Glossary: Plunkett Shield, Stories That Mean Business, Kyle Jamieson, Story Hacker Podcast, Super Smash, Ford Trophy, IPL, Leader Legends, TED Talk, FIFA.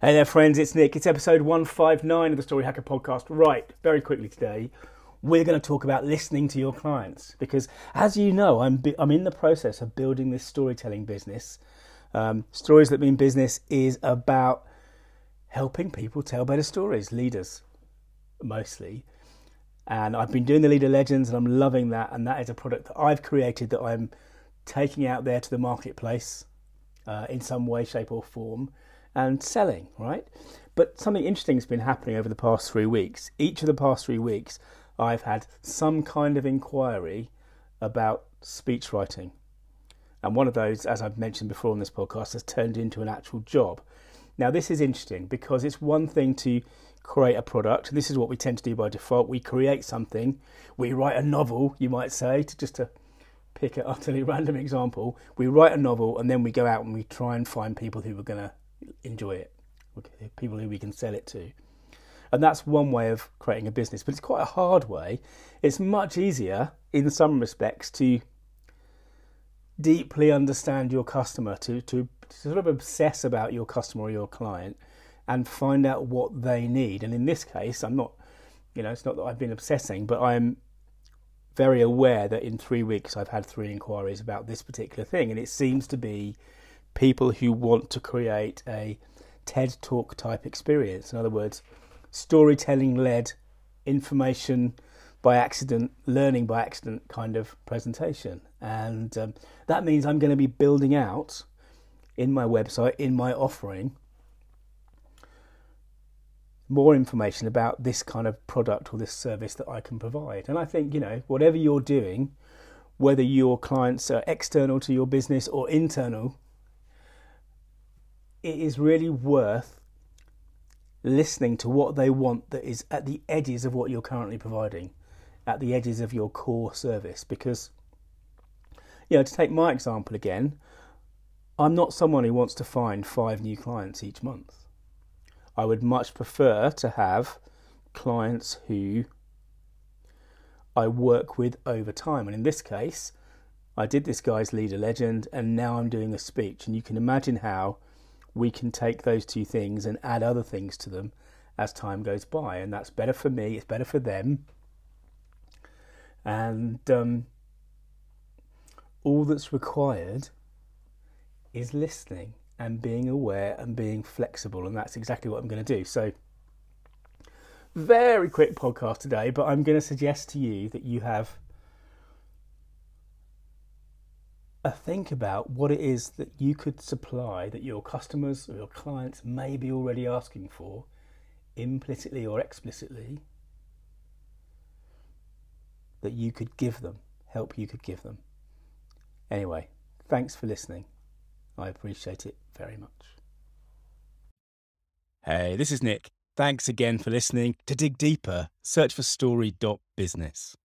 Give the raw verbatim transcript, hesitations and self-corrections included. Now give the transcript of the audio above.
Hey there friends, it's Nick. It's episode one fifty-nine of the Story Hacker Podcast. Right, very quickly today, we're going to talk about listening to your clients. Because as you know, I'm I'm in the process of building this storytelling business. Um, Stories That Mean Business is about helping people tell better stories, leaders mostly. And I've been doing the Leader Legends and I'm loving that. And that is a product that I've created that I'm taking out there to the marketplace uh, in some way, shape or form. And selling, right? But something interesting has been happening over the past three weeks. Each of the past three weeks, I've had some kind of inquiry about speech writing. And one of those, as I've mentioned before on this podcast, has turned into an actual job. Now, this is interesting because it's one thing to create a product. This is what we tend to do by default. We create something. We write a novel, you might say, to just to pick an utterly random example. We write a novel and then we go out and we try and find people who are going to enjoy it, people who we can sell it to. And that's one way of creating a business, but it's quite a hard way. It's much easier in some respects to deeply understand your customer, to, to sort of obsess about your customer or your client and find out what they need. And in this case, I'm not, you know, it's not that I've been obsessing, but I'm very aware that in three weeks I've had three inquiries about this particular thing. And it seems to be people who want to create a TED Talk type experience. In other words, storytelling-led, information by accident, learning by accident kind of presentation. And um, that means I'm going to be building out in my website, in my offering, more information about this kind of product or this service that I can provide. And I think, you know, whatever you're doing, whether your clients are external to your business or internal, it is really worth listening to what they want that is at the edges of what you're currently providing, at the edges of your core service. Because, you know, to take my example again, I'm not someone who wants to find five new clients each month. I would much prefer to have clients who I work with over time. And in this case, I did this guy's Leader Legend and now I'm doing a speech. And you can imagine how we can take those two things and add other things to them as time goes by. And that's better for me, it's better for them. And um, all that's required is listening and being aware and being flexible. And that's exactly what I'm going to do. So, very quick podcast today, but I'm going to suggest to you that you have a think about what it is that you could supply that your customers or your clients may be already asking for, implicitly or explicitly, that you could give them, help you could give them. Anyway, thanks for listening. I appreciate it very much. Hey, this is Nick. Thanks again for listening. To dig deeper, search for story dot business.